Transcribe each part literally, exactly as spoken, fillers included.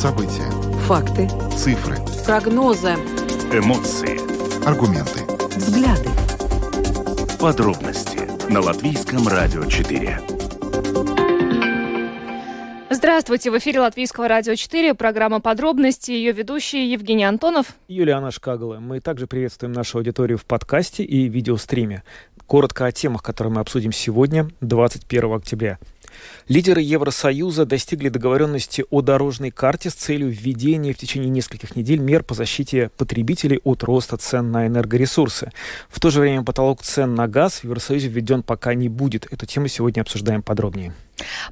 События. Факты. Цифры. Прогнозы. Эмоции. Аргументы. Взгляды. Подробности на Латвийском радио четыре. Здравствуйте, в эфире Латвийского радио четыре, программа «Подробности», ее ведущие Евгений Антонов и Юлиана Шкагола. Мы также приветствуем нашу аудиторию в подкасте и видеостриме. Коротко о темах, которые мы обсудим сегодня, двадцать первого октября. Лидеры Евросоюза достигли договоренности о дорожной карте с целью введения в течение нескольких недель мер по защите потребителей от роста цен на энергоресурсы. В то же время потолок цен на газ в Евросоюзе введен пока не будет. Эту тему сегодня обсуждаем подробнее.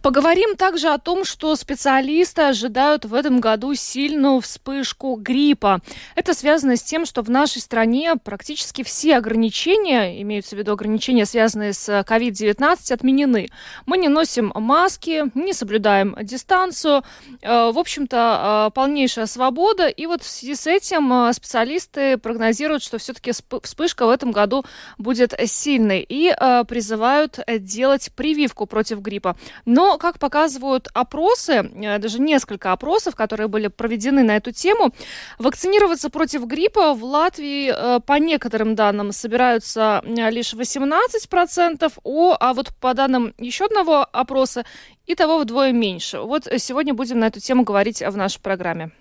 Поговорим также о том, что специалисты ожидают в этом году сильную вспышку гриппа. Это связано с тем, что в нашей стране практически все ограничения, имеются в виду ограничения, связанные с ковид девятнадцать, отменены. Мы не носим маски, не соблюдаем дистанцию. В общем-то, полнейшая свобода. И вот в связи с этим специалисты прогнозируют, что все-таки вспышка в этом году будет сильной. И призывают делать прививку против гриппа. Но, как показывают опросы, даже несколько опросов, которые были проведены на эту тему, вакцинироваться против гриппа в Латвии, по некоторым данным, собираются лишь восемнадцать процентов, а вот по данным еще одного опроса, и того вдвое меньше. Вот сегодня будем на эту тему говорить в нашей программе.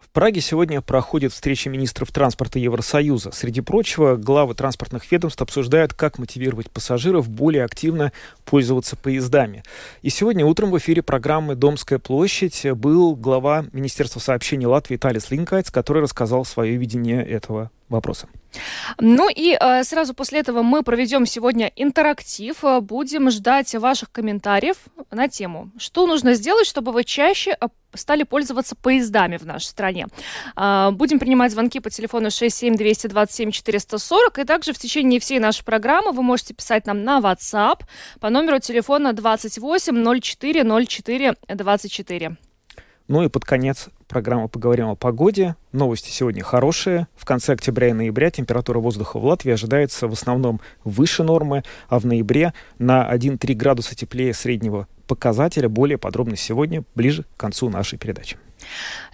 В Праге сегодня проходит встреча министров транспорта Евросоюза. Среди прочего, главы транспортных ведомств обсуждают, как мотивировать пассажиров более активно пользоваться поездами. И сегодня утром в эфире программы «Домская площадь» был глава Министерства сообщений Латвии Талис Линкайтс, который рассказал свое видение этого вопроса. Ну и э, сразу после этого мы проведем сегодня интерактив. Будем ждать ваших комментариев на тему, что нужно сделать, чтобы вы чаще стали пользоваться поездами в нашей стране. Э, будем принимать звонки по телефону шесть семь два два семь четыре четыре ноль. И также в течение всей нашей программы вы можете писать нам на WhatsApp по номеру телефона двадцать восемь ноль четыре ноль четыре двадцать четыре. Ну и под конец программы поговорим о погоде. Новости сегодня хорошие. В конце октября и ноября температура воздуха в Латвии ожидается в основном выше нормы, а в ноябре на один целых три десятых градуса теплее среднего показателя. Более подробно сегодня, ближе к концу нашей передачи.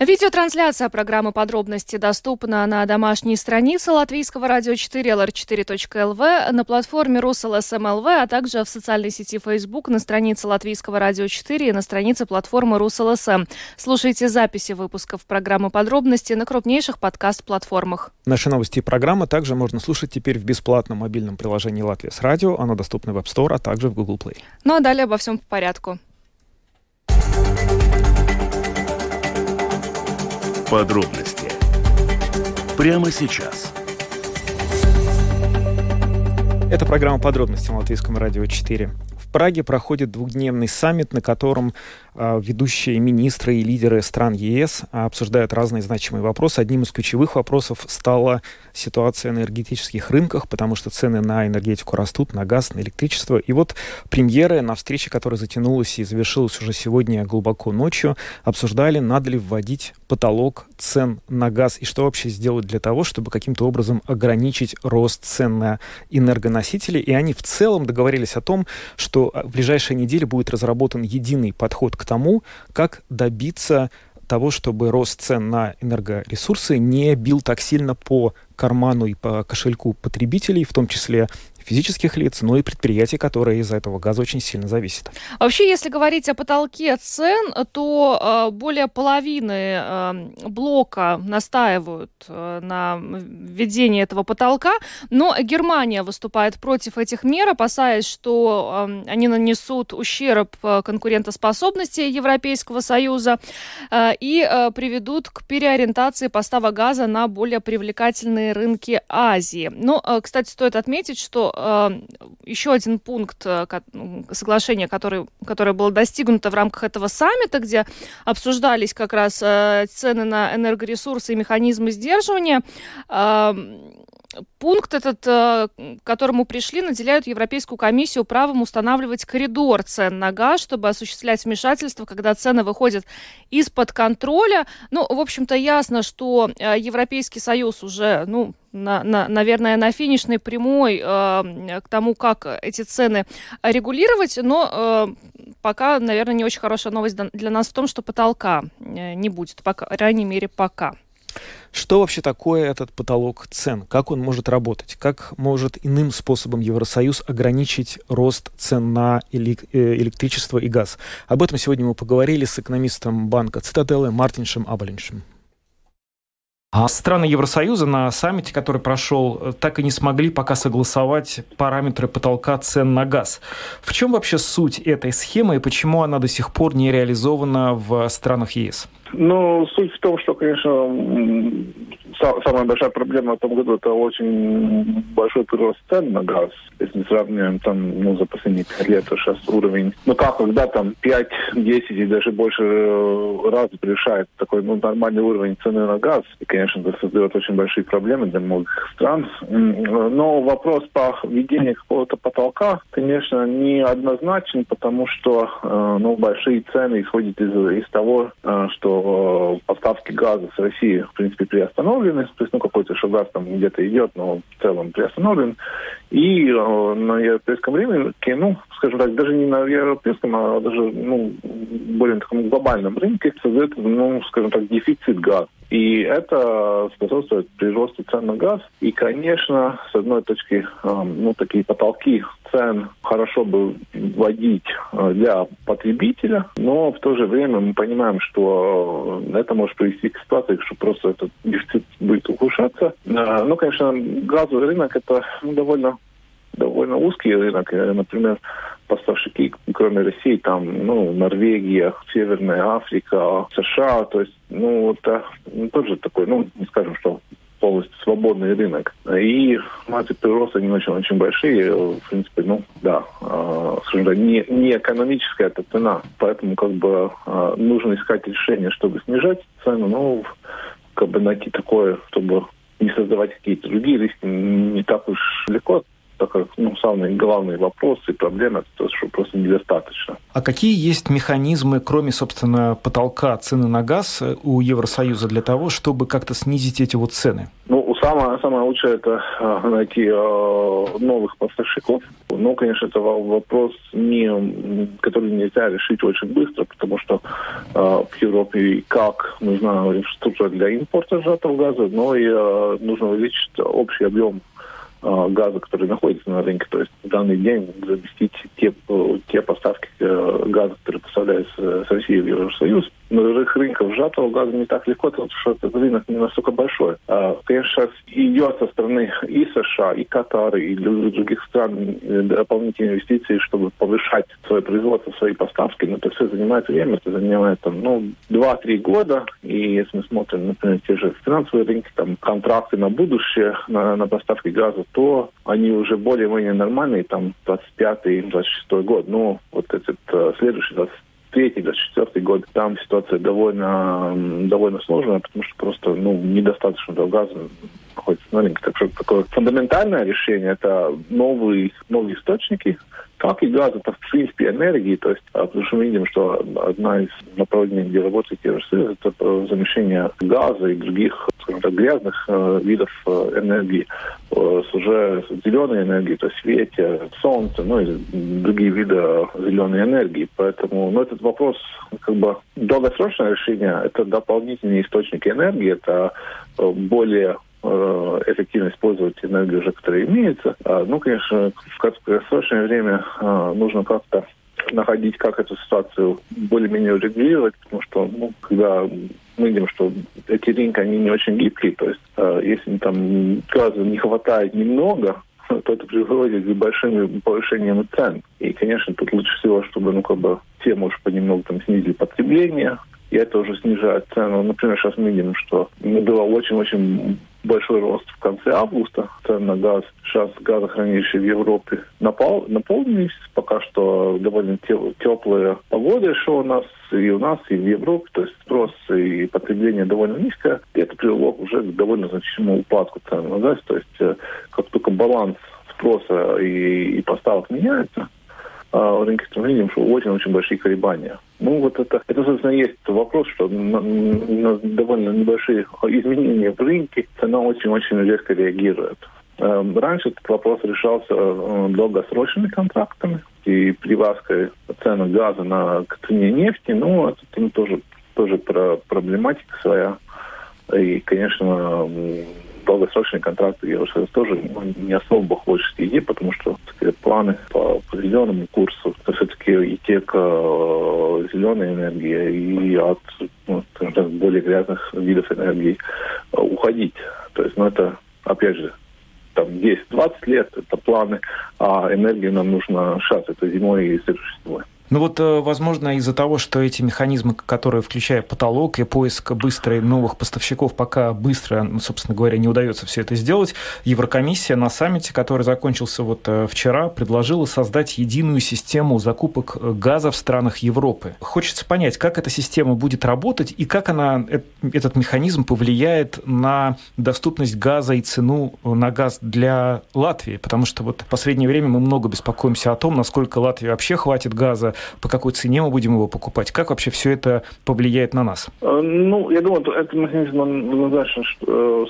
Видеотрансляция программы «Подробности» доступна на домашней странице Латвийского радио четыре эл эр четыре точка эл ви, на платформе RusLSM.LV, а также в социальной сети Facebook, на странице Латвийского радио четыре и на странице платформы RusLSM. Слушайте записи выпусков программы «Подробности» на крупнейших подкаст-платформах. Наши новости и программы также можно слушать теперь в бесплатном мобильном приложении «Латвия с радио». Оно доступно в App Store, а также в Google Play. Ну а далее обо всем по порядку. Подробности. Прямо сейчас. Это программа «Подробности» на Латвийском радио четыре. В Праге проходит двухдневный саммит, на котором э, ведущие министры и лидеры стран ЕС обсуждают разные значимые вопросы. Одним из ключевых вопросов стала ситуация на энергетических рынках, потому что цены на энергетику растут, на газ, на электричество. И вот премьеры на встрече, которая затянулась и завершилась уже сегодня глубоко ночью, обсуждали, надо ли вводить потолок цен на газ и что вообще сделать для того, чтобы каким-то образом ограничить рост цен на энергоносители. И они в целом договорились о том, что в ближайшие недели будет разработан единый подход к тому, как добиться того, чтобы рост цен на энергоресурсы не бил так сильно по карману и по кошельку потребителей, в том числе физических лиц, но и предприятий, которые из-за этого газа очень сильно зависят. Вообще, если говорить о потолке цен, то э, более половины э, блока настаивают э, на введении этого потолка, но Германия выступает против этих мер, опасаясь, что э, они нанесут ущерб конкурентоспособности Европейского Союза э, и э, приведут к переориентации поставок газа на более привлекательные рынки Азии. Но, э, кстати, стоит отметить, что еще один пункт соглашения, который, которое было достигнуто в рамках этого саммита, где обсуждались как раз цены на энергоресурсы и механизмы сдерживания, пункт этот, к которому пришли, наделяют Европейскую комиссию правом устанавливать коридор цен на газ, чтобы осуществлять вмешательство, когда цены выходят из-под контроля. Ну, в общем-то, ясно, что Европейский Союз уже, ну, на, на, наверное, на финишной прямой э, к тому, как эти цены регулировать, но э, пока, наверное, не очень хорошая новость для нас в том, что потолка не будет, по крайней мере, пока. Что вообще такое этот потолок цен? Как он может работать? Как может иным способом Евросоюз ограничить рост цен на электричество и газ? Об этом сегодня мы поговорили с экономистом банка «Цитаделы» Мартиньшем Аболиньшем. Страны Евросоюза на саммите, который прошел, так и не смогли пока согласовать параметры потолка цен на газ. В чем вообще суть этой схемы и почему она до сих пор не реализована в странах ЕС? Ну, суть в том, что, конечно, самая большая проблема в том году – это очень большой прирост цен на газ. Если сравниваем там, ну, за последние пять лет, то сейчас уровень, ну, как, когда там пять, десять и даже больше раз превышает такой, ну, нормальный уровень цены на газ. И, конечно, это создает очень большие проблемы для многих стран. Но вопрос по введению какого-то потолка, конечно, не однозначен, потому что, ну, большие цены исходят из, из того, что поставки газа с России, в принципе, приостановлены. То есть, ну, какой-то шугар там где-то идет, но в целом приостановлен. И э, на европейском рынке, ну, скажем так, даже не на европейском, а даже, ну, более таком глобальном рынке создает, ну, скажем так, дефицит газа. И это способствует приросту цен на газ. И, конечно, с одной точки, э, ну, такие потолки цен хорошо бы вводить для потребителя, но в то же время мы понимаем, что это может привести к ситуации, что просто этот дефицит будет ухудшаться. Э, ну, конечно, газовый рынок – это ну, довольно... довольно узкий рынок. Например, поставщики, кроме России, там, ну, Норвегия, Северная Африка, США, то есть, ну, это тоже такой, ну, не скажем, что полностью свободный рынок. И эти прироста не очень-очень большие. В принципе, ну, да, не, не экономическая эта цена. Поэтому, как бы, нужно искать решение, чтобы снижать цену, ну, как бы найти такое, чтобы не создавать какие-то другие риски, не так уж легко. Так как, ну, самые главные вопросы и проблемы, это то, что просто недостаточно. А какие есть механизмы, кроме, собственно, потолка цены на газ у Евросоюза для того, чтобы как-то снизить эти вот цены? Ну, самое, самое лучшее – это найти новых поставщиков. Но, конечно, это вопрос, не, который нельзя решить очень быстро, потому что в Европе как нужна инфраструктура для импорта сжатого газа, но и нужно увеличить общий объем газа, который находится на рынке, то есть в данный день заместить те, те поставки газа, которые поставляются с России в Евросоюз. Но рынков сжатого газа не так легко, потому что этот рынок не настолько большой. Конечно, сейчас идет со стороны и США, и Катара, и других стран дополнительные инвестиции, чтобы повышать свое производство, свои поставки, но это все занимает время, это занимает там, ну, два-три года, и если мы смотрим, например, те же финансовые рынки, там, контракты на будущее, на, на поставки газа, то они уже более-менее нормальные, там, двадцать пятый и двадцать шестой год, но вот этот следующий двадцать третий, двадцать четвёртый год, там ситуация довольно, довольно сложная, потому что просто, ну, недостаточно газа находится на рынке. Так что такое фундаментальное решение – это новые, новые источники, как и газ, это, в принципе, энергии. То есть, потому что мы видим, что одна из направлений, где работает Евросоюз, это замещение газа и других, скажем так, грязных э, видов энергии э, с уже зеленой энергией, то есть ветер, солнце, ну и другие виды зеленой энергии. Поэтому, ну, этот вопрос, как бы, долгосрочное решение – это дополнительные источники энергии, это э, более эффективно использовать энергию уже, которая имеется. Ну, конечно, в краткосрочное время нужно как-то находить, как эту ситуацию более-менее урегулировать, потому что, ну, когда мы видим, что эти рынки, они не очень гибкие, то есть если там газа не хватает немного, то это приводит к большим повышениям цен. И, конечно, тут лучше всего, чтобы, ну, как бы, все, может, понемногу там снизили потребление, и это уже снижает цену. Например, сейчас мы видим, что было очень-очень большой рост в конце августа цен на газ. Сейчас газохранилище в Европе напол- наполнились. Пока что довольно теп- теплая погода еще у нас, и у нас, и в Европе. То есть спрос и потребление довольно низкое. И это привело уже к довольно значимому упадку цен на газ. То есть как только баланс спроса и, и поставок меняется, рынки, мы видим, что очень-очень большие колебания. Ну, вот это, это, собственно, есть вопрос, что на, на довольно небольшие изменения в рынке цена очень-очень резко реагирует. Раньше этот вопрос решался долгосрочными контрактами. и привязка цены газа на, к цене нефти, ну, это там тоже, тоже про, проблематика своя. И, конечно, долгосрочные контракты Евросоюз тоже не особо хочет идти, потому что сказать, планы по, по зеленому курсу, все-таки и те к зеленой энергии, и от ну, более грязных видов энергии уходить. То есть, ну, это, опять же, там десять-двадцать лет, это планы, а энергию нам нужно сейчас, это зимой и следующей зимой. Ну вот, возможно, из-за того, что эти механизмы, которые, включая потолок и поиск быстрых новых поставщиков, пока быстро, собственно говоря, не удается все это сделать, Еврокомиссия на саммите, который закончился вот вчера, предложила создать единую систему закупок газа в странах Европы. Хочется понять, как эта система будет работать и как она, этот механизм повлияет на доступность газа и цену на газ для Латвии. Потому что вот в последнее время мы много беспокоимся о том, насколько Латвии вообще хватит газа, по какой цене мы будем его покупать? Как вообще все это повлияет на нас? Ну, я думаю, этот механизм однозначно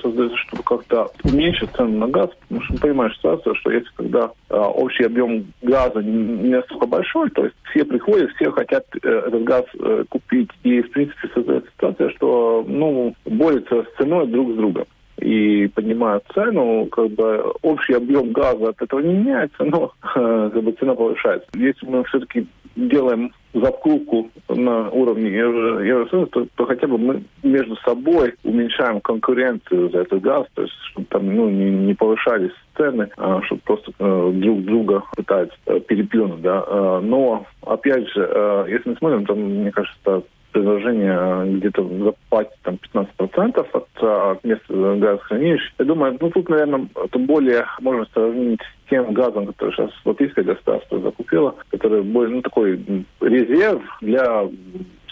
создается, чтобы как-то уменьшить цену на газ, потому что мы понимаем ситуацию, что если когда общий объем газа не настолько большой, то есть все приходят, все хотят этот газ купить, и, в принципе, создается ситуация, что, ну, борются с ценой друг с другом и поднимают цену, как бы общий объем газа от этого не меняется, но как бы, цена повышается. Если мы все-таки делаем закупку на уровне Евросоюза, то, то хотя бы мы между собой уменьшаем конкуренцию за этот газ, то есть чтобы там ну, не, не повышались цены, а, чтобы просто э, друг друга пытаются э, переплюнуть. Да? Э, но, опять же, э, если мы смотрим, то, мне кажется, предложение где-то заплатить там, пятнадцать процентов от, от места газохранилища. Я думаю, ну тут, наверное, это более можно сравнить с тем газом, который сейчас латвийское государство закупило, который более, ну, такой резерв для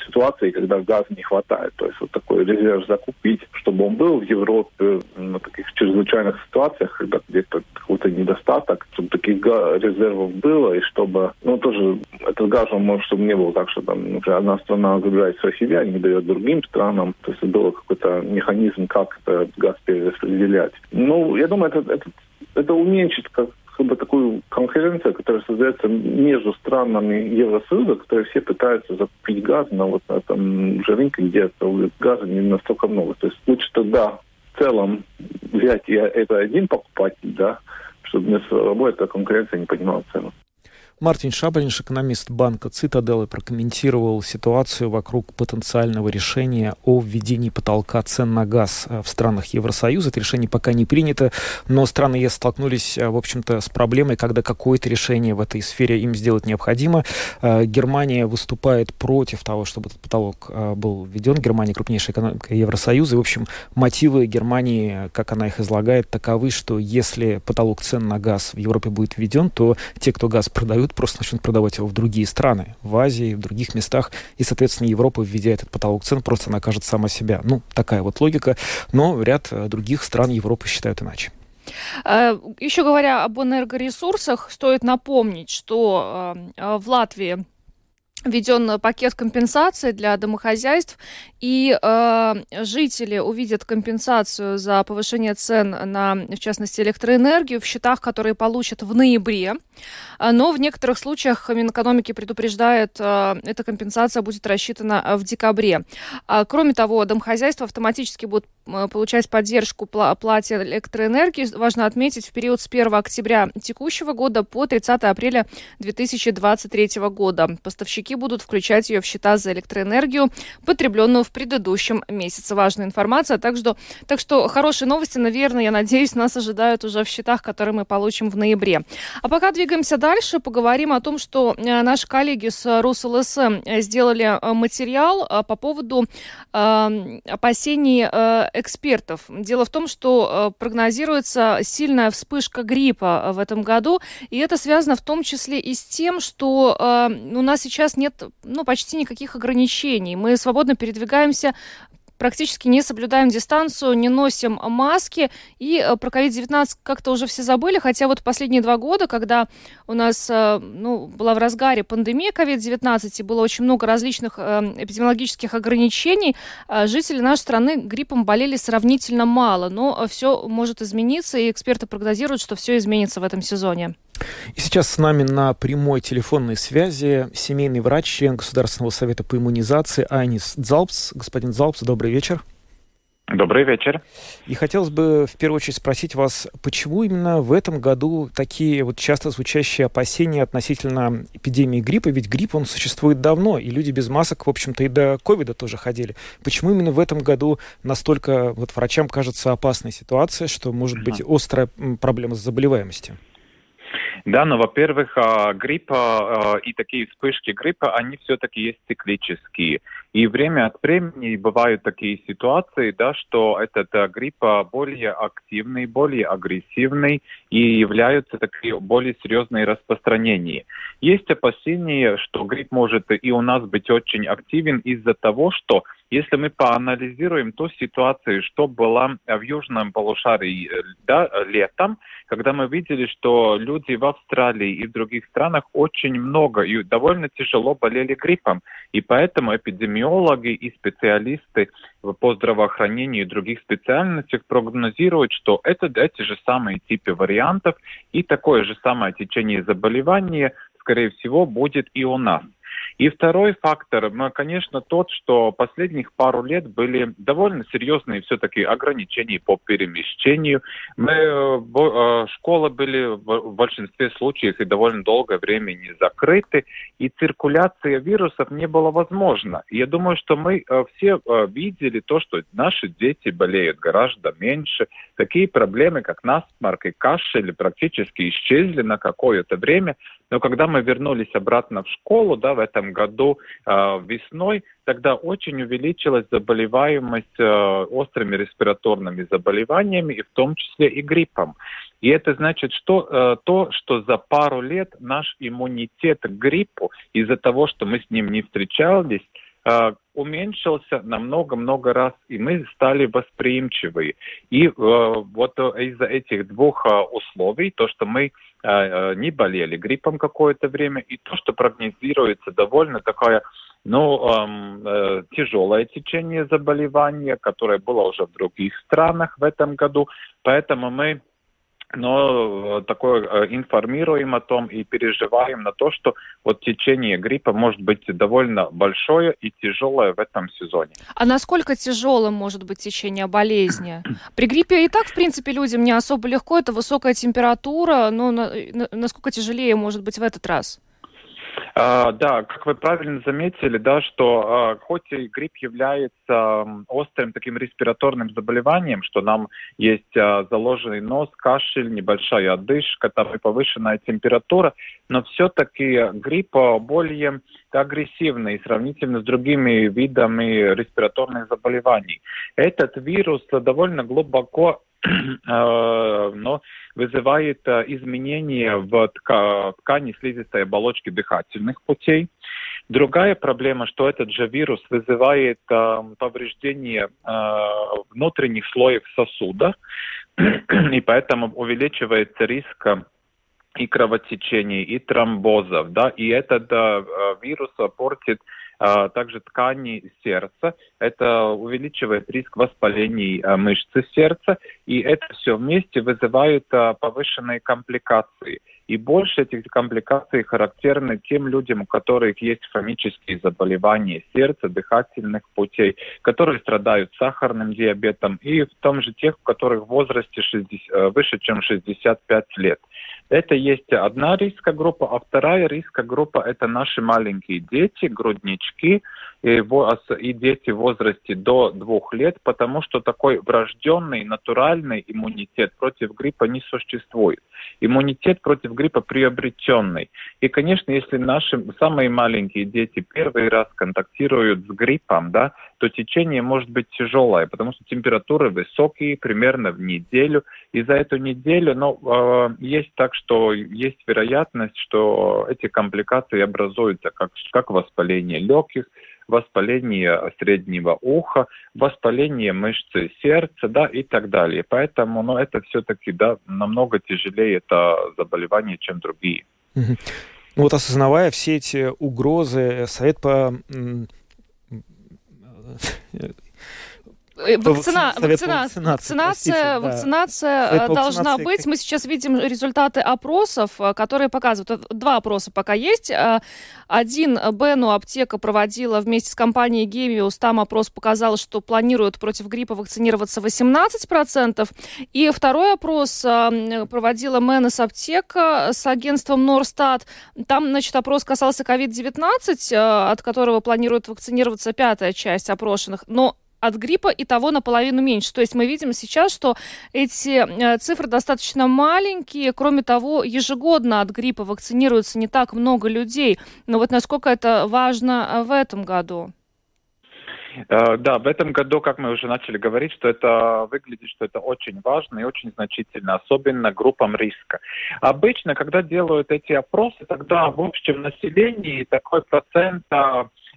ситуации, когда газа не хватает. То есть вот такой резерв закупить, чтобы он был в Европе на таких чрезвычайных ситуациях, когда где-то какой-то недостаток, чтобы таких резервов было, и чтобы, ну, тоже этот газ, он может, чтобы не было так, что там, например, одна страна забирает свою себя, не дает другим странам. То есть был какой-то механизм, как этот газ перераспределять. Ну, я думаю, это, это, это уменьшит как как бы такую конкуренцию, которая создается между странами Евросоюза, которые все пытаются закупить газ на вот на этом же рынке, где газа не настолько много. То есть лучше тогда в целом взять и это один покупатель, да, чтобы между собой эта конкуренция не поднимала цену. Мартиньш Аболиньш, экономист банка «Цитаделы», прокомментировал ситуацию вокруг потенциального решения о введении потолка цен на газ в странах Евросоюза. Это решение пока не принято, но страны ЕС столкнулись, в общем-то, с проблемой, когда какое-то решение в этой сфере им сделать необходимо. Германия выступает против того, чтобы этот потолок был введен. Германия — крупнейшая экономика Евросоюза. И, в общем, мотивы Германии, как она их излагает, таковы, что если потолок цен на газ в Европе будет введен, то те, кто газ продают, просто начнут продавать его в другие страны, в Азии, в других местах, и, соответственно, Европа, введя этот потолок цен, просто накажет сама себя. Ну, такая вот логика, но ряд других стран Европы считают иначе. Еще говоря об энергоресурсах, стоит напомнить, что в Латвии введен пакет компенсаций для домохозяйств, и э, жители увидят компенсацию за повышение цен на, в частности, электроэнергию в счетах, которые получат в ноябре. Но в некоторых случаях Минэкономики предупреждает, э, эта компенсация будет рассчитана в декабре. А, кроме того, домохозяйства автоматически будут получать поддержку по оплате электроэнергии, важно отметить, в период с первого октября текущего года по тридцатого апреля две тысячи двадцать третьего года. Поставщики будут включать ее в счета за электроэнергию, потребленную в предыдущем месяце. Важная информация. Так что, так что хорошие новости, наверное, я надеюсь, нас ожидают уже в счетах, которые мы получим в ноябре. А пока двигаемся дальше, поговорим о том, что наши коллеги с RusLSM сделали материал по поводу э, опасений э, экспертов. Дело в том, что прогнозируется сильная вспышка гриппа в этом году, и это связано в том числе и с тем, что э, у нас сейчас нет, ну, почти никаких ограничений. Мы свободно передвигаемся практически не соблюдаем дистанцию, не носим маски, и про ковид девятнадцать как-то уже все забыли, хотя вот последние два года, когда у нас ну, была в разгаре пандемия ковид девятнадцать и было очень много различных эпидемиологических ограничений, жители нашей страны гриппом болели сравнительно мало, но все может измениться, и эксперты прогнозируют, что все изменится в этом сезоне. И сейчас с нами на прямой телефонной связи семейный врач, член Государственного совета по иммунизации Айнис Дзалпс. Господин Дзалпс, добрый вечер. Добрый вечер. И хотелось бы в первую очередь спросить вас, почему именно в этом году такие вот часто звучащие опасения относительно эпидемии гриппа? Ведь грипп, он существует давно, и люди без масок, в общем-то, и до ковида тоже ходили. Почему именно в этом году настолько вот врачам кажется опасной ситуация, что может быть острая проблема с заболеваемостью? Да, но, во-первых, грипп и такие вспышки гриппа, они все-таки есть циклические. И время от времени бывают такие ситуации, да, что этот грипп более активный, более агрессивный и являются такие более серьезные распространения. Есть опасения, что грипп может и у нас быть очень активен из-за того, что если мы поанализируем ту ситуацию, что была в южном полушарии, да, летом, когда мы видели, что люди в Австралии и в других странах очень много и довольно тяжело болели гриппом. И поэтому эпидемиологи и специалисты по здравоохранению и других специальностях прогнозируют, что это эти же самые типы вариантов и такое же самое течение заболевания, скорее всего, будет и у нас. И второй фактор, ну, конечно, тот, что последних пару лет были довольно серьезные все-таки ограничения по перемещению. Мы, школы были в большинстве случаев и довольно долгое время не закрыты, и циркуляция вирусов не была возможна. Я думаю, что мы все видели то, что наши дети болеют гораздо меньше. Такие проблемы, как насморк и кашель, практически исчезли на какое-то время. Но когда мы вернулись обратно в школу, да, в этом году э, весной, тогда очень увеличилась заболеваемость э, острыми респираторными заболеваниями, и в том числе и гриппом. И это значит, что э, то, что за пару лет наш иммунитет к гриппу, из-за того, что мы с ним не встречались, э, уменьшился на много-много раз, и мы стали восприимчивы. И э, вот из-за этих двух э, условий, то, что мы э, не болели гриппом какое-то время, и то, что прогнозируется довольно такое, ну, э, тяжелое течение заболевания, которое было уже в других странах в этом году, поэтому мы но такое информируем о том и переживаем на то, что вот течение гриппа может быть довольно большое и тяжелое в этом сезоне. А насколько тяжелым может быть течение болезни? При гриппе и так, в принципе, людям не особо легко, это высокая температура, но насколько тяжелее может быть в этот раз? Uh, да, как вы правильно заметили, да, что uh, хоть и грипп является острым таким респираторным заболеванием, что нам есть uh, заложенный нос, кашель, небольшая одышка, там и повышенная температура, но все-таки грипп более агрессивный сравнительно с другими видами респираторных заболеваний. Этот вирус довольно глубоко но вызывает изменения в ткани слизистой оболочки дыхательных путей. Другая проблема, что этот же вирус вызывает повреждение внутренних слоев сосуда, и поэтому увеличивается риск и кровотечений, и тромбозов, да, и этот вирус портит также ткани сердца. Это увеличивает риск воспалений мышцы сердца, и это все вместе вызывает повышенные компликации. И больше этих компликаций характерны тем людям, у которых есть хронические заболевания сердца, дыхательных путей, которые страдают сахарным диабетом, и в том же тех, у которых в возрасте шестьдесят, выше, чем шестьдесят пять лет. Это есть одна рискогруппа, а вторая рискогруппа – это наши маленькие дети, груднички и, и дети в возрасте до двух лет, потому что такой врожденный, натуральный иммунитет против гриппа не существует. Иммунитет против гриппа приобретенный. И, конечно, если наши самые маленькие дети первый раз контактируют с гриппом, да, то течение может быть тяжелое, потому что температуры высокие, примерно в неделю. И за эту неделю, ну, э, есть так, что есть вероятность, что эти компликации образуются как, как воспаление легких, воспаление среднего уха, воспаление мышцы сердца, да, и так далее. Поэтому, ну, это все-таки, да, намного тяжелее это заболевание, чем другие. Mm-hmm. Ну вот, осознавая все эти угрозы, совет по... Вакцина... Вакцина... Вакцинация, вакцинация да. должна быть. Мы сейчас видим результаты опросов, которые показывают. Два опроса пока есть. Один Бену аптека проводила вместе с компанией Гемиус. Там опрос показал, что планируют против гриппа вакцинироваться восемнадцать процентов. И второй опрос проводила Менес аптека с агентством Норстат. Там, значит, опрос касался ковид девятнадцать, от которого планируют вакцинироваться пятая часть опрошенных. Но от гриппа и того наполовину меньше. То есть мы видим сейчас, что эти цифры достаточно маленькие. Кроме того, ежегодно от гриппа вакцинируется не так много людей. Но вот насколько это важно в этом году? Да, в этом году, как мы уже начали говорить, что это выглядит, что это очень важно и очень значительно, особенно группам риска. Обычно, когда делают эти опросы, тогда в общем населении такой процент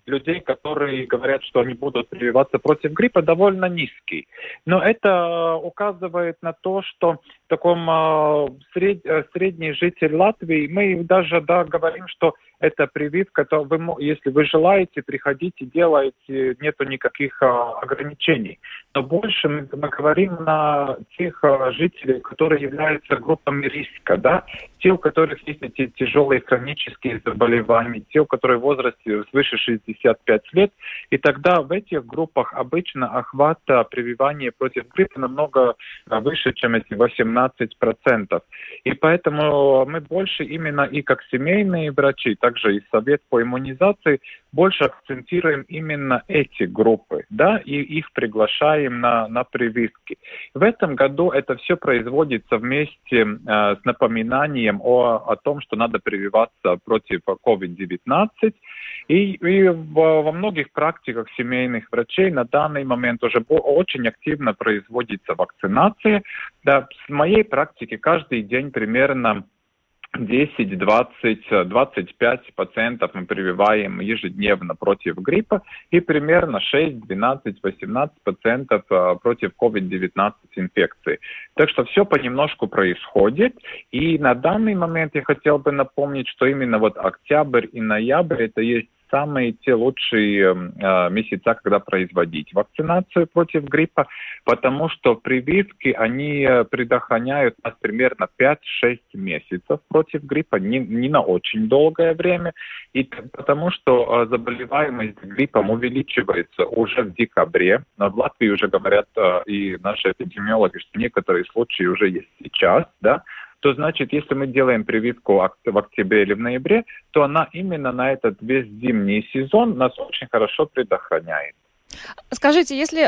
людей, которые говорят, что они будут прививаться против гриппа, довольно низкий. Но это указывает на то, что в таком э, сред, средний житель Латвии, мы даже да, говорим, что это прививка, то вы, если вы желаете, приходите, делайте, нету никаких э, ограничений. Но больше мы, мы говорим на тех э, жителей, которые являются группами риска, да, те, у которых есть эти тяжелые хронические заболевания, те, у которых в возрасте свыше шестидесяти пяти лет, и тогда в этих группах обычно охват прививания против гриппа намного выше, чем эти восемнадцать процентов. И поэтому мы больше именно и как семейные врачи, также и совет по иммунизации, больше акцентируем именно эти группы, да, и их приглашаем на, на прививки. В этом году это все производится вместе э, с напоминанием о, о том, что надо прививаться против ковид девятнадцать, и, и во, во многих практиках семейных врачей на данный момент уже очень активно производится вакцинация. Да, в моей практике каждый день примерно десять, двадцать, двадцать пять пациентов мы прививаем ежедневно против гриппа и примерно шесть, двенадцать, восемнадцать пациентов против ковид девятнадцать инфекции. Так что все понемножку происходит. И на данный момент я хотел бы напомнить, что именно вот октябрь и ноябрь это есть самые те лучшие э, месяца, когда производить вакцинацию против гриппа, потому что прививки, они предохраняют нас примерно пять-шесть месяцев против гриппа, не, не на очень долгое время, и потому что э, заболеваемость гриппом увеличивается уже в декабре. Но в Латвии уже говорят э, и наши эпидемиологи, что некоторые случаи уже есть сейчас, да, то значит, если мы делаем прививку в октябре или в ноябре, то она именно на этот весь зимний сезон нас очень хорошо предохраняет. Скажите, если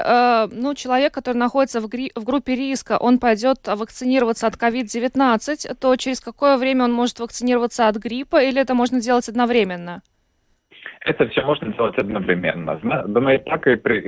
ну, человек, который находится в, гри- в группе риска, он пойдет вакцинироваться от ковид девятнадцать, то через какое время он может вакцинироваться от гриппа, или это можно делать одновременно? Это все можно делать одновременно. Мы так и, при-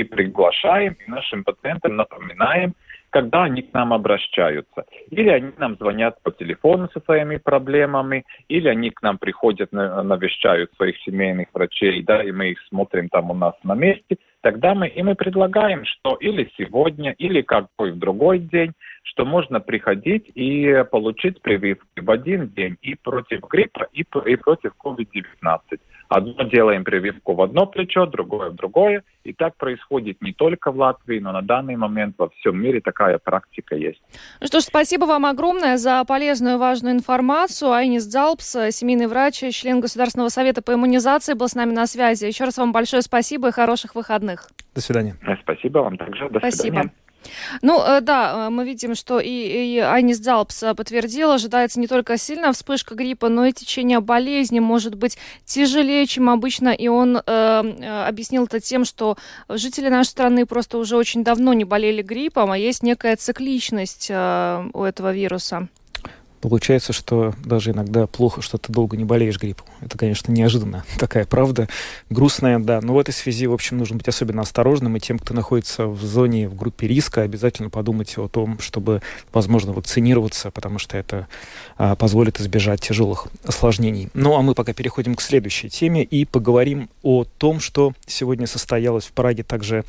и приглашаем, и нашим пациентам напоминаем, когда они к нам обращаются. Или они нам звонят по телефону со своими проблемами, или они к нам приходят, навещают своих семейных врачей, да, и мы их смотрим там у нас на месте. Тогда мы им и предлагаем, что или сегодня, или какой-то в другой день, что можно приходить и получить прививки в один день и против гриппа, и, и против ковид девятнадцать. Одно делаем прививку в одно плечо, другое в другое. И так происходит не только в Латвии, но на данный момент во всем мире такая практика есть. Ну что ж, спасибо вам огромное за полезную и важную информацию. Айнис Дзалпс, семейный врач, член Государственного совета по иммунизации, был с нами на связи. Еще раз вам большое спасибо и хороших выходных. До свидания. Спасибо вам также. До спасибо. Свидания. Ну да, мы видим, что и, и Айнис Дзалпс подтвердила, ожидается не только сильная вспышка гриппа, но и течение болезни может быть тяжелее, чем обычно. И он э, объяснил это тем, что жители нашей страны просто уже очень давно не болели гриппом, а есть некая цикличность э, у этого вируса. Получается, что даже иногда плохо, что ты долго не болеешь гриппом. Это, конечно, неожиданно. Такая правда грустная, да. Но в этой связи, в общем, нужно быть особенно осторожным. И тем, кто находится в зоне, в группе риска, обязательно подумайте о том, чтобы, возможно, вакцинироваться, потому что это а, позволит избежать тяжелых осложнений. Ну, а мы пока переходим к следующей теме и поговорим о том, что сегодня состоялась в Праге также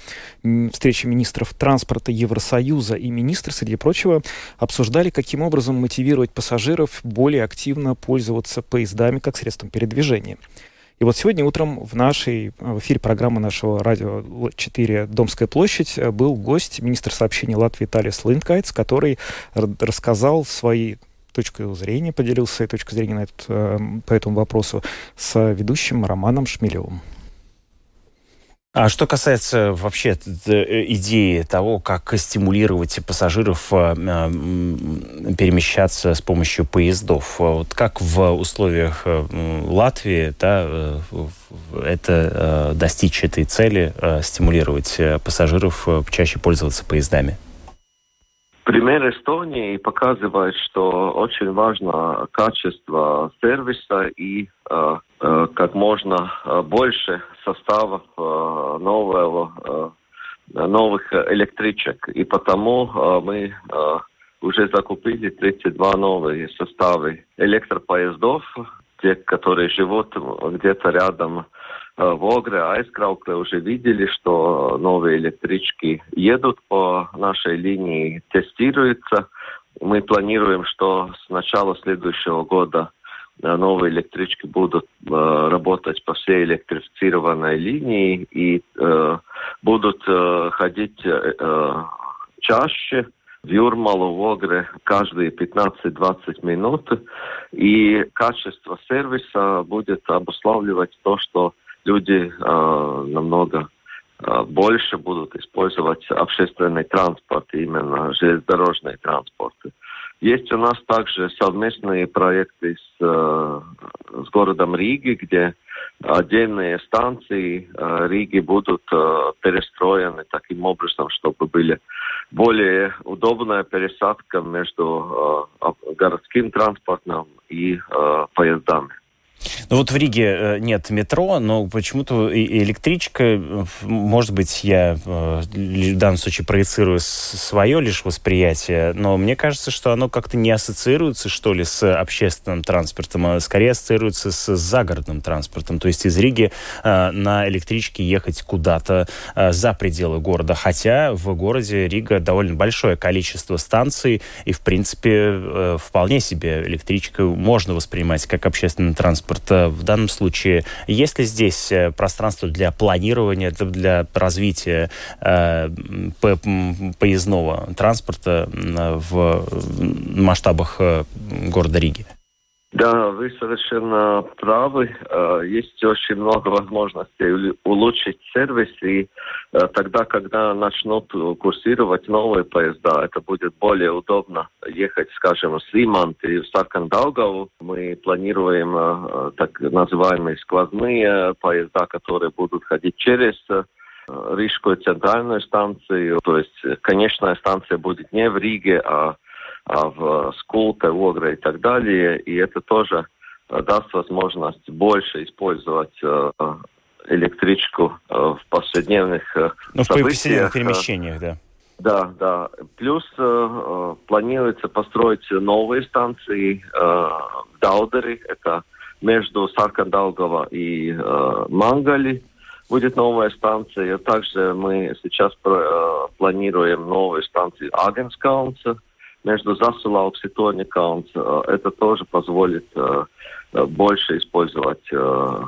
встреча министров транспорта Евросоюза. И министры, среди прочего, обсуждали, каким образом мотивировать пассажиров более активно пользоваться поездами как средством передвижения. И вот сегодня утром в нашей, в эфире программы нашего радио четыре «Домская площадь» был гость, министр сообщения Латвии Талис Линкайтс, который рассказал свои точку зрения, поделился своей точкой зрения на этот, по этому вопросу с ведущим Романом Шмелевым. А что касается вообще идеи того, как стимулировать пассажиров перемещаться с помощью поездов, вот как в условиях Латвии, да, это достичь этой цели, стимулировать пассажиров чаще пользоваться поездами? Пример Эстонии показывает, что очень важно качество сервиса и э, э, как можно больше составов э, нового, э, новых электричек. И потому э, мы э, уже закупили тридцать два новые составы электропоездов, те, которые живут где-то рядом в Огре, Айскраукле, уже видели, что новые электрички едут по нашей линии, тестируются. Мы планируем, что с начала следующего года новые электрички будут э, работать по всей электрифицированной линии и э, будут э, ходить э, чаще в Юрмалу, в Огре каждые пятнадцать-двадцать минут. И качество сервиса будет обуславливать то, что люди э, намного э, больше будут использовать общественный транспорт, именно железнодорожный транспорт. Есть у нас также совместные проекты с, э, с городом Риги, где отдельные станции э, Риги будут э, перестроены таким образом, чтобы были более удобная пересадка между э, городским транспортом и э, поездами. Ну вот в Риге нет метро, но почему-то электричка, может быть, я в данном случае проецирую свое лишь восприятие, но мне кажется, что оно как-то не ассоциируется, что ли, с общественным транспортом, а скорее ассоциируется с загородным транспортом. То есть из Риги на электричке ехать куда-то за пределы города. Хотя в городе Рига довольно большое количество станций, и, в принципе, вполне себе электричку можно воспринимать как общественный транспорт. В данном случае, есть ли здесь пространство для планирования, для развития э, по- поездного транспорта в масштабах города Риги? Да, вы совершенно правы. Есть очень много возможностей улучшить сервис, и тогда, когда начнут курсировать новые поезда, это будет более удобно ехать, скажем, в Слимант и в Саркандаугаву. Мы планируем так называемые сквозные поезда, которые будут ходить через Рижскую центральную станцию. То есть конечная станция будет не в Риге, а в Скулте, в Огре и так далее. И это тоже даст возможность больше использовать электричку в повседневных ну, событиях. В повседневных перемещениях, да. Да, да. Плюс э, планируется построить новые станции э, в Даудере. Это между Саркандаугава и э, Мангали будет новая станция. Также мы сейчас про, э, планируем новые станции Агенскаунса, между Засулаупс и Торникаунс. Это тоже позволит э, больше использовать э,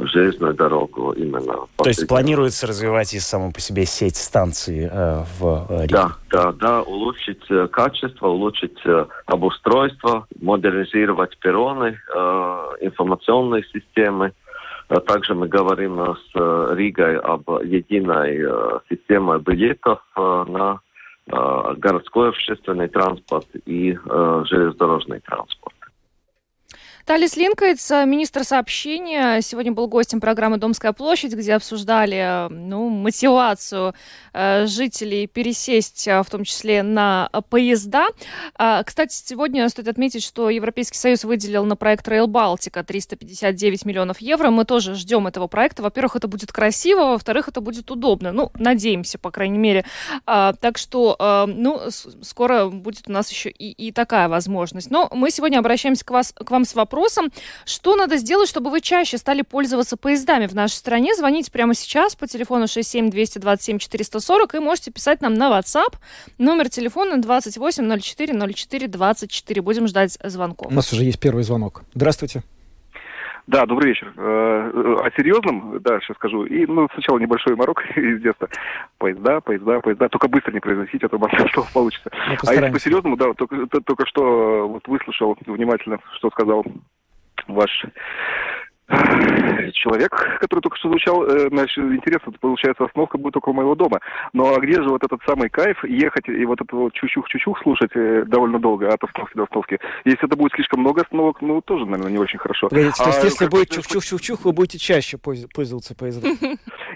железную дорогу именно. То есть планируется развивать и саму по себе сеть станций э, в Риге? Да, да, да, улучшить качество, улучшить э, обустройство, модернизировать перроны, э, информационные системы. Также мы говорим с Ригой об единой э, системе билетов э, на городской общественный транспорт и э, железнодорожный транспорт. Талис Линкайтс, министр сообщения, сегодня был гостем программы «Домская площадь», где обсуждали ну, мотивацию э, жителей пересесть, в том числе, на поезда. Э, кстати, сегодня стоит отметить, что Европейский Союз выделил на проект Rail Baltica триста пятьдесят девять миллионов евро. Мы тоже ждем этого проекта. Во-первых, это будет красиво, во-вторых, это будет удобно. Ну, надеемся, по крайней мере. Э, так что, э, ну, скоро будет у нас еще и, и такая возможность. Но мы сегодня обращаемся к, вас, к вам с вопросом. Вопросом, что надо сделать, чтобы вы чаще стали пользоваться поездами в нашей стране. Звоните прямо сейчас по телефону шесть семь два два семь четыре четыре ноль и можете писать нам на WhatsApp. Номер телефона двадцать восемь ноль четыре ноль четыре двадцать четыре. Будем ждать звонков. У нас уже есть первый звонок. Здравствуйте. Да, добрый вечер. О серьезном дальше скажу. И, ну, сначала небольшой морок из детства. Поезда, поезда, поезда. Только быстро не произносить, а то что получится. А если по-серьезному, да, только, только что вот выслушал внимательно, что сказал ваш человек, который только что звучал. Значит, интересно, получается, остановка будет около моего дома. Но а где же вот этот самый кайф ехать и вот это вот чучух-чучух слушать довольно долго от остановки до остановки? Если это будет слишком много остановок, ну, тоже, наверное, не очень хорошо. Погодите, а, то есть, если будет чух-чух-чух-чух, вы будете чаще пользоваться поездом?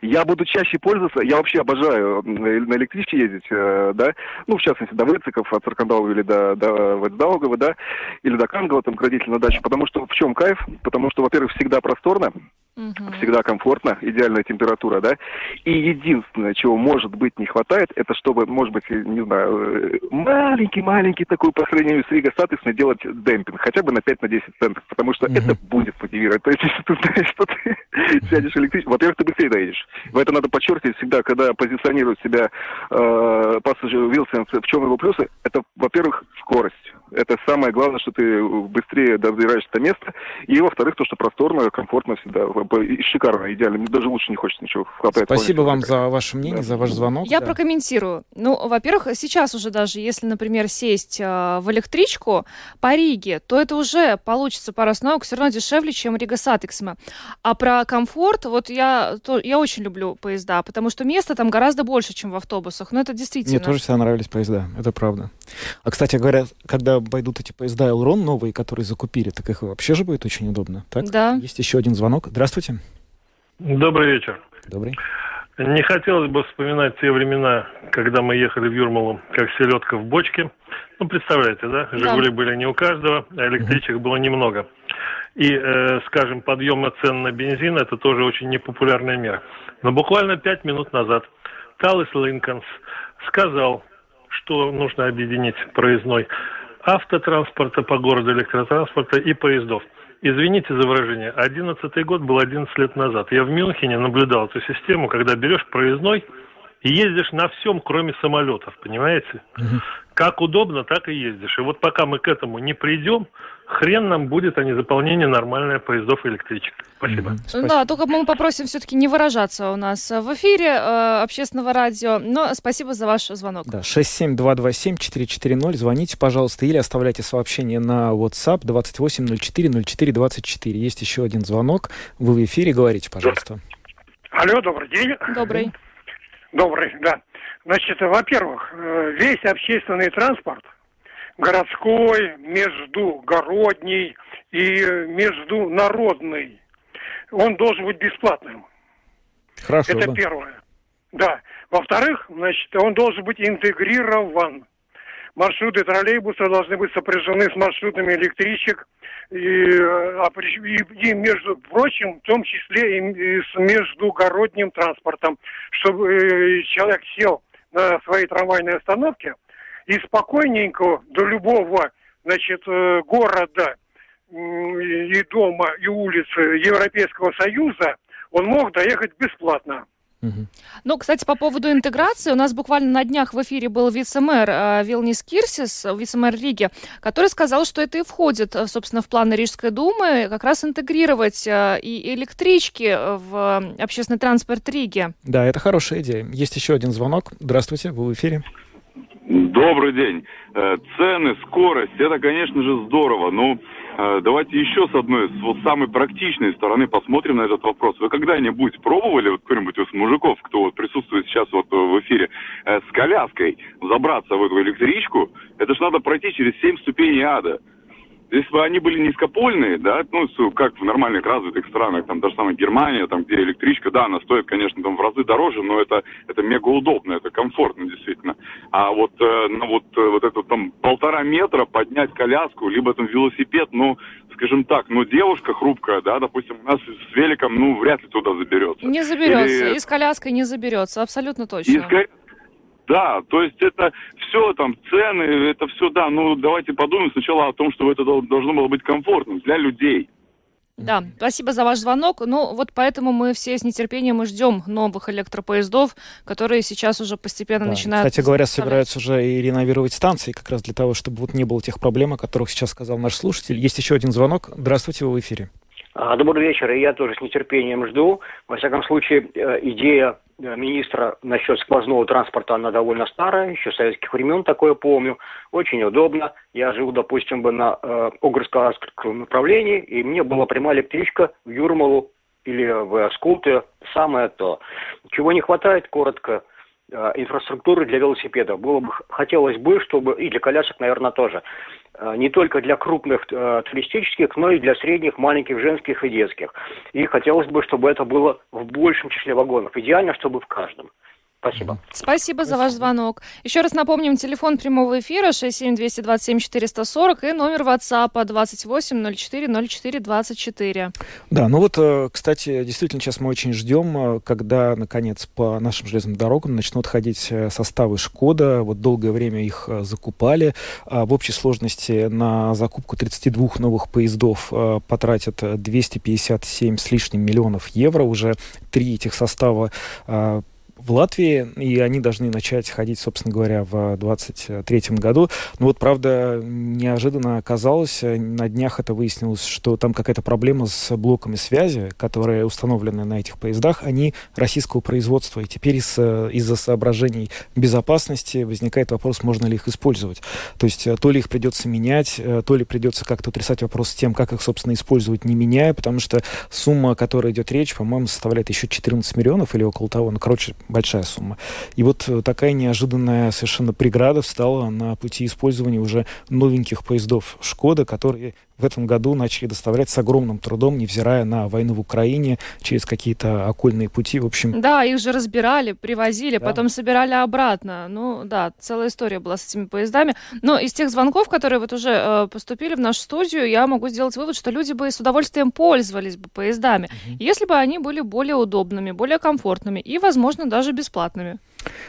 Я буду чаще пользоваться. Я вообще обожаю на электричке ездить, да, ну, в частности, до Выциков, от Саркандалова или до, до Вацдаогова, да, или до Кангова, там, к родителям на дачу. Потому что в чем кайф? Потому что, во-первых, всегда просторно, uh-huh. всегда комфортно, идеальная температура, да, и единственное, чего, может быть, не хватает, это чтобы, может быть, не знаю, маленький-маленький такой по сравнению с Ригой, соответственно, делать демпинг, хотя бы на пять на десять центов, потому что uh-huh. это будет мотивировать. То есть, если ты знаешь, что ты сядешь электричество, во-первых, ты быстрее доедешь. В это надо подчеркивать всегда, когда позиционируют себя э, пассажир Вилсон, в чем его плюсы, это, во-первых, скорость. Это самое главное, что ты быстрее добираешься до места. И, во-вторых, то, что просторно, комфортно всегда. Шикарно, идеально. Даже лучше не хочется ничего. Спасибо вам за ваше мнение, да. за ваш звонок. Я да. прокомментирую. Ну, во-первых, сейчас уже даже, если, например, сесть э, в электричку по Риге, то это уже получится пара остановок все равно дешевле, чем Рига-Сатиксме. А про комфорт, вот я, то, я очень люблю поезда, потому что места там гораздо больше, чем в автобусах. Но это действительно... Мне тоже всегда нравились поезда, это правда. А, кстати говоря, когда пойдут эти поезда Элрон новые, которые закупили, так их вообще же будет очень удобно, так? Да. Есть еще один звонок. Здравствуйте. Добрый вечер. Добрый. Не хотелось бы вспоминать те времена, когда мы ехали в Юрмалу, как селедка в бочке. Ну, представляете, да? Жигули да. были не у каждого, а электричек угу. было немного. И, э, скажем, подъемы цен на бензин – это тоже очень непопулярная мера. Но буквально пять минут назад Талис Линкайтс сказал, что нужно объединить проездной автотранспорта по городу, электротранспорта и поездов. Извините за выражение, одиннадцатый год был одиннадцать лет назад. Я в Мюнхене наблюдал эту систему, когда берешь проездной и ездишь на всем, кроме самолетов, понимаете? Угу. Как удобно, так и ездишь. И вот пока мы к этому не придем, хрен нам будет, а не заполнение нормальное поездов и электричек. Спасибо. Mm-hmm. Спасибо. Да, только мы попросим все-таки не выражаться у нас в эфире э, общественного радио. Но спасибо за ваш звонок. Да, шесть семь два два семь четыре четыре ноль. Звоните, пожалуйста, или оставляйте сообщение на WhatsApp двадцать восемь ноль четыре ноль четыре двадцать четыре. Есть еще один звонок. Вы в эфире, говорите, пожалуйста. Алло, добрый день. Добрый. Добрый, да. Значит, во-первых, весь общественный транспорт, городской, междугородний и международный, он должен быть бесплатным. Хорошо, это да. первое. Да. Во-вторых, значит, он должен быть интегрирован. Маршруты троллейбуса должны быть сопряжены с маршрутами электричек и, и, и между прочим, в том числе и с междугородним транспортом, чтобы человек сел на своей трамвайной остановке и спокойненько до любого, значит, города и дома, и улицы Европейского Союза он мог доехать бесплатно. Ну, кстати, по поводу интеграции, у нас буквально на днях в эфире был вице-мэр э, Вилнис Кирсис, вице-мэр Риги, который сказал, что это и входит, собственно, в планы Рижской думы, как раз интегрировать э, и электрички в э, общественный транспорт Риги. Да, это хорошая идея. Есть еще один звонок. Здравствуйте, вы в эфире. Добрый день. Э, цены, скорость, это, конечно же, здорово, но... Давайте еще с одной, с вот самой практичной стороны посмотрим на этот вопрос. Вы когда-нибудь пробовали, вот кто-нибудь из мужиков, кто вот присутствует сейчас вот в эфире, с коляской забраться в эту электричку? Это ж надо пройти через семь ступеней ада. Если бы они были низкопольные, да, ну, как в нормальных развитых странах, там, даже самая Германия, там, где электричка, да, она стоит, конечно, там, в разы дороже, но это, это мега удобно, это комфортно, действительно. А вот, ну, вот, вот это, там, полтора метра поднять коляску, либо, там, велосипед, ну, скажем так, ну, девушка хрупкая, да, допустим, у нас с великом, ну, вряд ли туда заберется. Не заберется, Или... и с коляской не заберется, абсолютно точно. Да, то есть это все, там, цены, это все, да, ну, давайте подумаем сначала о том, чтобы это должно было быть комфортным для людей. Да, спасибо за ваш звонок. Ну, вот поэтому мы все с нетерпением и ждем новых электропоездов, которые сейчас уже постепенно да. начинают... Кстати говоря, собираются уже и реновировать станции, как раз для того, чтобы вот не было тех проблем, о которых сейчас сказал наш слушатель. Есть еще один звонок. Здравствуйте, вы в эфире. Добрый вечер, я тоже с нетерпением жду. Во всяком случае, идея министра насчет сквозного транспорта, она довольно старая, еще с советских времен такое помню. Очень удобно. Я жил, допустим, бы на э, Огрызко-Аскольдском направлении, и мне была прямая электричка в Юрмалу или в Скулте. Самое то. Чего не хватает, коротко, э, инфраструктуры для велосипедов. Было бы, хотелось бы, чтобы и для колясок, наверное, тоже. Не только для крупных э, туристических, но и для средних, маленьких, женских и детских. И хотелось бы, чтобы это было в большем числе вагонов. Идеально, чтобы в каждом. Спасибо. Спасибо за ваш звонок. Еще раз напомним, телефон прямого эфира шесть семь два два семь четыре сорок и номер WhatsApp двадцать восемь ноль четыре ноль четыре двадцать четыре. Да, ну вот, кстати, действительно сейчас мы очень ждем, когда, наконец, по нашим железным дорогам начнут ходить составы «Шкода». Вот долгое время их закупали. В общей сложности на закупку тридцати двух новых поездов потратят двести пятьдесят семь с лишним миллионов евро. Уже три этих состава в Латвии, и они должны начать ходить, собственно говоря, в двадцать третьем году. Но вот, правда, неожиданно оказалось, на днях это выяснилось, что там какая-то проблема с блоками связи, которые установлены на этих поездах, они российского производства. И теперь из- из-за соображений безопасности возникает вопрос, можно ли их использовать. То есть то ли их придется менять, то ли придется как-то утрясать вопрос с тем, как их, собственно, использовать, не меняя, потому что сумма, о которой идет речь, по-моему, составляет еще четырнадцать миллионов или около того. Ну, короче, большая сумма. И вот такая неожиданная совершенно преграда встала на пути использования уже новеньких поездов «Шкода», которые в этом году начали доставлять с огромным трудом, невзирая на войну в Украине, через какие-то окольные пути, в общем. Да, их же разбирали, привозили, да. Потом собирали обратно. Ну да, целая история была с этими поездами. Но из тех звонков, которые вот уже э, поступили в нашу студию, я могу сделать вывод, что люди бы с удовольствием пользовались бы поездами, угу. если бы они были более удобными, более комфортными и, возможно, даже бесплатными.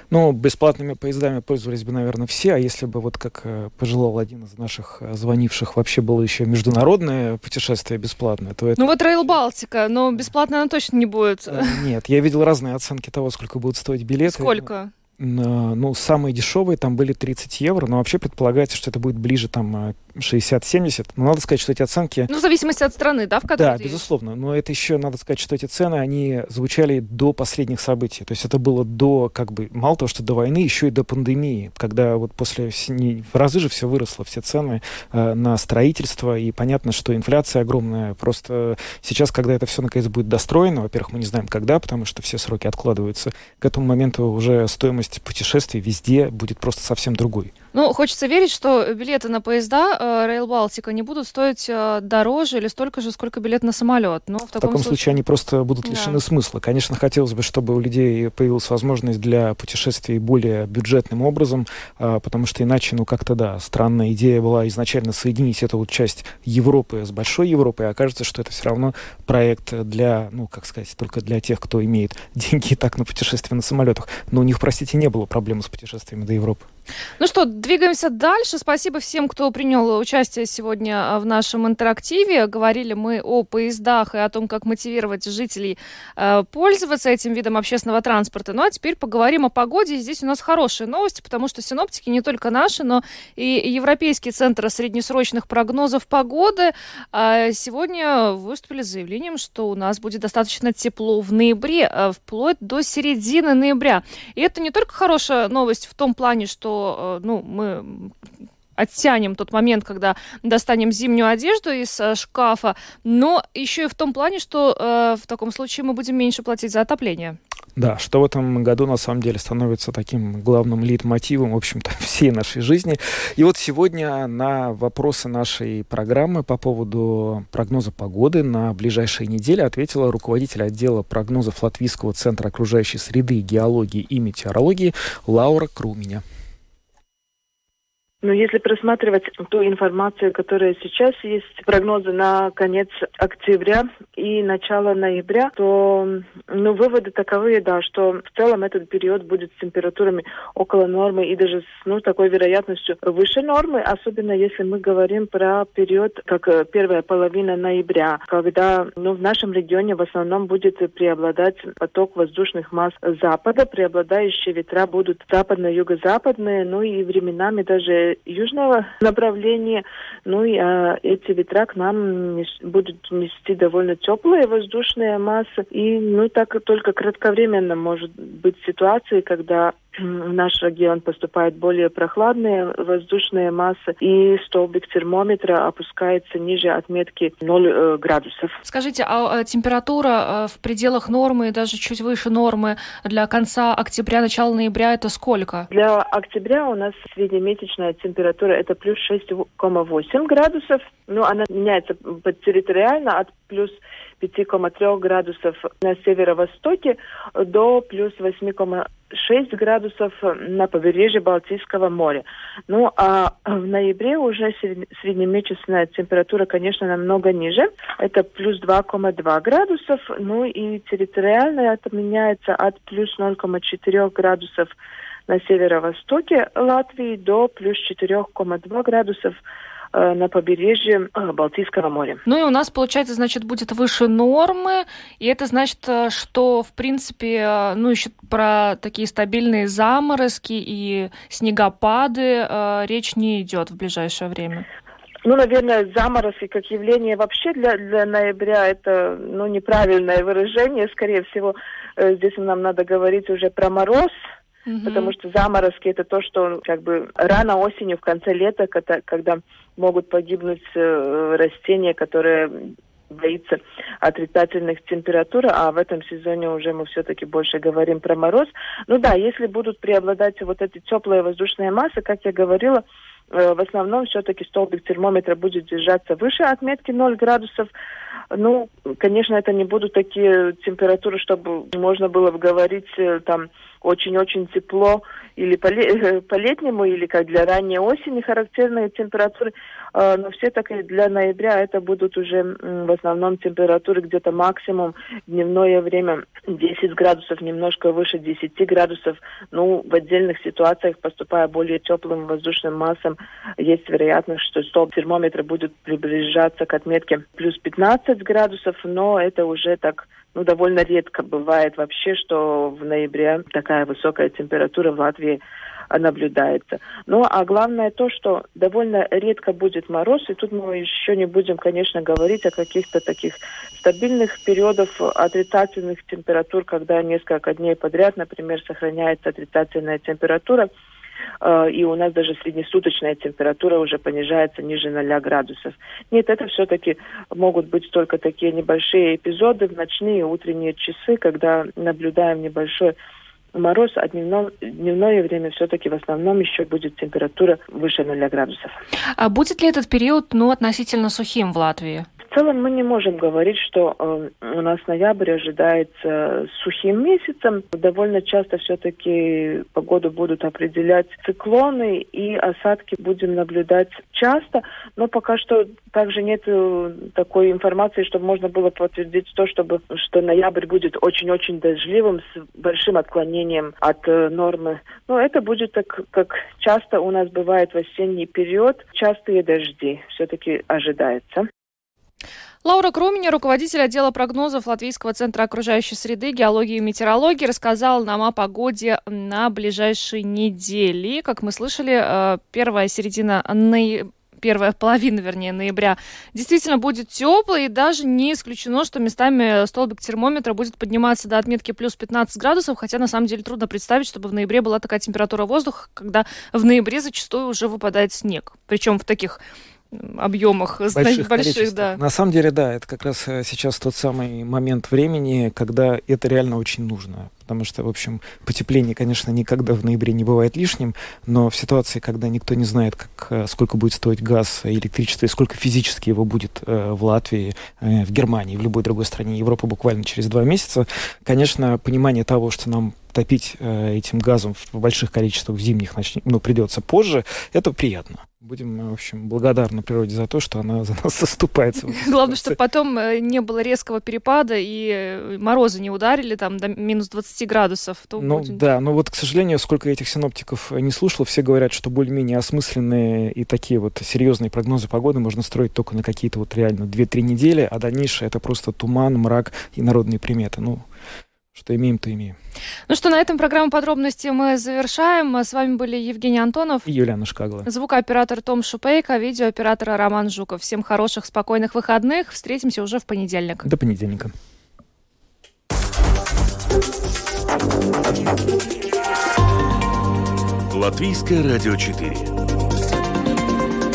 Ну, бесплатными поездами пользовались бы, наверное, все, а если бы, вот как пожелал один из наших звонивших, вообще было еще международное путешествие бесплатное, то это... Ну, вот Rail Baltica, но бесплатно она точно не будет. Нет, я видел разные оценки того, сколько будут стоить билеты. Сколько? Ну, самые дешевые там были тридцать евро, но вообще предполагается, что это будет ближе там шестьдесят-семьдесят. Но надо сказать, что эти оценки... Ну, в зависимости от страны, да, в которой Да, ты безусловно. Есть? Но это еще, надо сказать, что эти цены, они звучали до последних событий. То есть это было до, как бы, мало того, что до войны, еще и до пандемии, когда вот после... В разы же все выросло, все цены э, на строительство, и понятно, что инфляция огромная. Просто сейчас, когда это все, наконец, будет достроено, во-первых, мы не знаем, когда, потому что все сроки откладываются, к этому моменту уже стоимость путешествий везде будет просто совсем другой. Ну, хочется верить, что билеты на поезда э, Rail Baltica не будут стоить э, дороже или столько же, сколько билет на самолет. Но в таком, в таком случае... случае они просто будут лишены да. смысла. Конечно, хотелось бы, чтобы у людей появилась возможность для путешествий более бюджетным образом, э, потому что иначе, ну, как-то, да, странная идея была изначально соединить эту вот часть Европы с большой Европой, и окажется, что это все равно проект для, ну, как сказать, только для тех, кто имеет деньги и так на путешествия на самолетах. Но у них, простите, не было проблем с путешествиями до Европы. Ну что, двигаемся дальше. Спасибо всем, кто принял участие сегодня в нашем интерактиве. Говорили мы о поездах и о том, как мотивировать жителей э, пользоваться этим видом общественного транспорта. Ну а теперь поговорим о погоде. Здесь у нас хорошие новости, потому что синоптики, не только наши, но и Европейский центр среднесрочных прогнозов погоды э, сегодня выступили с заявлением, что у нас будет достаточно тепло в ноябре, э, вплоть до середины ноября. И это не только хорошая новость в том плане, что ну, мы оттянем тот момент, когда достанем зимнюю одежду из шкафа, но еще и в том плане, что э, в таком случае мы будем меньше платить за отопление. Да, что в этом году на самом деле становится таким главным лейтмотивом, в общем-то, всей нашей жизни. И вот сегодня на вопросы нашей программы по поводу прогноза погоды на ближайшие недели ответила руководитель отдела прогнозов Латвийского центра окружающей среды, геологии и метеорологии Лаура Krumiня. Но если просматривать ту информацию, которая сейчас есть, прогнозы на конец октября и начало ноября, то ну, выводы таковые, да, что в целом этот период будет с температурами около нормы и даже с ну, такой вероятностью выше нормы, особенно если мы говорим про период, как первая половина ноября, когда ну, в нашем регионе в основном будет преобладать поток воздушных масс запада, преобладающие ветра будут западно-юго-западные, ну и временами даже южного направления, ну и а, эти ветра к нам нес, будут нести довольно теплые воздушные массы, и ну так только кратковременно может быть ситуация, когда в наш регион поступают более прохладные воздушные массы, и столбик термометра опускается ниже отметки ноль градусов. Скажите, а температура в пределах нормы, даже чуть выше нормы для конца октября, начала ноября, это сколько? Для октября у нас среднемесячная температура это плюс шесть целых восемь десятых градусов. Ну, она меняется территориально от плюс пять целых три десятых градусов на северо-востоке до плюс восемь целых шесть десятых градусов на побережье Балтийского моря. Ну, а в ноябре уже среднемесячная температура, конечно, намного ниже. Это плюс два целых два десятых градусов. Ну, и территориально это меняется от плюс ноль целых четыре десятых градусов на северо-востоке Латвии до плюс четыре целых два десятых градусов на побережье Балтийского моря. Ну и у нас, получается, значит, будет выше нормы, и это значит, что, в принципе, ну еще про такие стабильные заморозки и снегопады речь не идет в ближайшее время. Ну, наверное, заморозки как явление вообще для, для ноября это, ну, неправильное выражение. Скорее всего, здесь нам надо говорить уже про мороз, потому что заморозки – это то, что как бы рано осенью, в конце лета, когда, когда могут погибнуть э, растения, которые боится отрицательных температур, а в этом сезоне уже мы все-таки больше говорим про мороз. Ну да, если будут преобладать вот эти теплые воздушные массы, как я говорила, э, в основном все-таки столбик термометра будет держаться выше отметки ноль градусов. Ну, конечно, это не будут такие температуры, чтобы можно было говорить э, там очень-очень тепло или по-летнему, или как для ранней осени характерные температуры, но все так и для ноября это будут уже в основном температуры где-то максимум дневное время десять градусов, немножко выше десяти градусов. Ну, в отдельных ситуациях, поступая более теплым воздушным массам, есть вероятность, что столб термометра будет приближаться к отметке плюс пятнадцать градусов, но это уже так... Ну, довольно редко бывает вообще, что в ноябре такая высокая температура в Латвии наблюдается. Ну, а главное то, что довольно редко будет мороз, и тут мы еще не будем, конечно, говорить о каких-то таких стабильных периодах отрицательных температур, когда несколько дней подряд, например, сохраняется отрицательная температура, и у нас даже среднесуточная температура уже понижается ниже ноля градусов. Нет, это все-таки могут быть только такие небольшие эпизоды в ночные и утренние часы, когда наблюдаем небольшой мороз, а дневно, дневное время все-таки в основном еще будет температура выше ноля градусов. А будет ли этот период, ну, относительно сухим в Латвии? В целом мы не можем говорить, что э, у нас ноябрь ожидается сухим месяцем. Довольно часто все-таки погоду будут определять циклоны, и осадки будем наблюдать часто. Но пока что также нет такой информации, чтобы можно было подтвердить то, чтобы, что ноябрь будет очень-очень дождливым, с большим отклонением от э, нормы. Но это будет так, как часто у нас бывает в осенний период. Частые дожди все-таки ожидаются. Лаура Krumiня, руководитель отдела прогнозов Латвийского центра окружающей среды, геологии и метеорологии, рассказала нам о погоде на ближайшие недели. Как мы слышали, первая середина ноября, первая половина, вернее, ноября, действительно будет теплой, и даже не исключено, что местами столбик термометра будет подниматься до отметки плюс пятнадцать градусов, хотя на самом деле трудно представить, чтобы в ноябре была такая температура воздуха, когда в ноябре зачастую уже выпадает снег, причем в таких объемах больших, больших да. На самом деле, да, это как раз сейчас тот самый момент времени, когда это реально очень нужно. Потому что, в общем, потепление, конечно, никогда в ноябре не бывает лишним, но в ситуации, когда никто не знает, как, сколько будет стоить газ и электричество, и сколько физически его будет э, в Латвии, э, в Германии, в любой другой стране Европы буквально через два месяца, конечно, понимание того, что нам топить э, этим газом в больших количествах в зимних ноч... ну, придется позже, это приятно. Будем, в общем, благодарны природе за то, что она за нас заступается. Главное, чтобы потом не было резкого перепада и морозы не ударили там до минус двадцати градусов. То ну будет... да, но вот, к сожалению, сколько этих синоптиков не слушал, все говорят, что более-менее осмысленные и такие вот серьезные прогнозы погоды можно строить только на какие-то вот реально две-три недели, а дальнейшее это просто туман, мрак и народные приметы. Ну, что имеем, то имеем. Ну что, на этом программу подробности мы завершаем. С вами были Евгений Антонов и Юлиана Шкагола. Звукооператор Том Шупейко, видеооператор Роман Жуков. Всем хороших, спокойных выходных. Встретимся уже в понедельник. До понедельника. Латвийское радио четыре.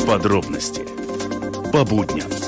Подробности по будням.